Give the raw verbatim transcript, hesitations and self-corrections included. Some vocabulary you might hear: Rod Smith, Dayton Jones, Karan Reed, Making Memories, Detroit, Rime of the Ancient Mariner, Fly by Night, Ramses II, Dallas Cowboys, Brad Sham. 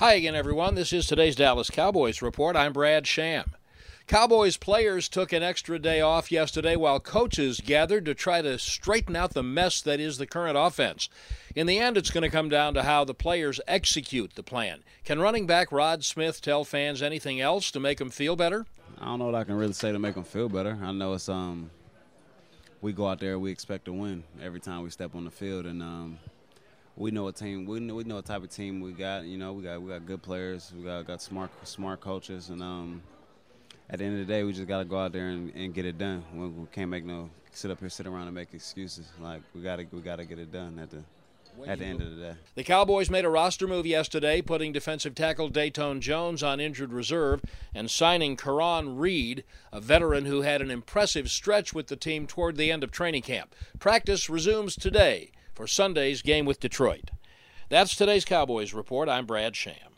Hi again, everyone. This is today's Dallas Cowboys Report. I'm Brad Sham. Cowboys players took an extra day off yesterday while coaches gathered to try to straighten out the mess that is the current offense. In the end, it's going to come down to how the players execute the plan. Can running back Rod Smith tell fans anything else to make them feel better? I don't know what I can really say to make them feel better. I know it's um, we go out there, we expect to win every time we step on the field, and um. We know a team. We know, we know what type of team we got. You know, we got we got good players. We got got smart smart coaches, and um, at the end of the day, we just gotta go out there and, and get it done. We, we can't make no sit up here, sit around and make excuses. Like we gotta we gotta get it done at the at the end of the day. The Cowboys made a roster move yesterday, putting defensive tackle Dayton Jones on injured reserve and signing Karan Reed, a veteran who had an impressive stretch with the team toward the end of training camp. Practice resumes today for Sunday's game with Detroit. That's today's Cowboys Report. I'm Brad Sham.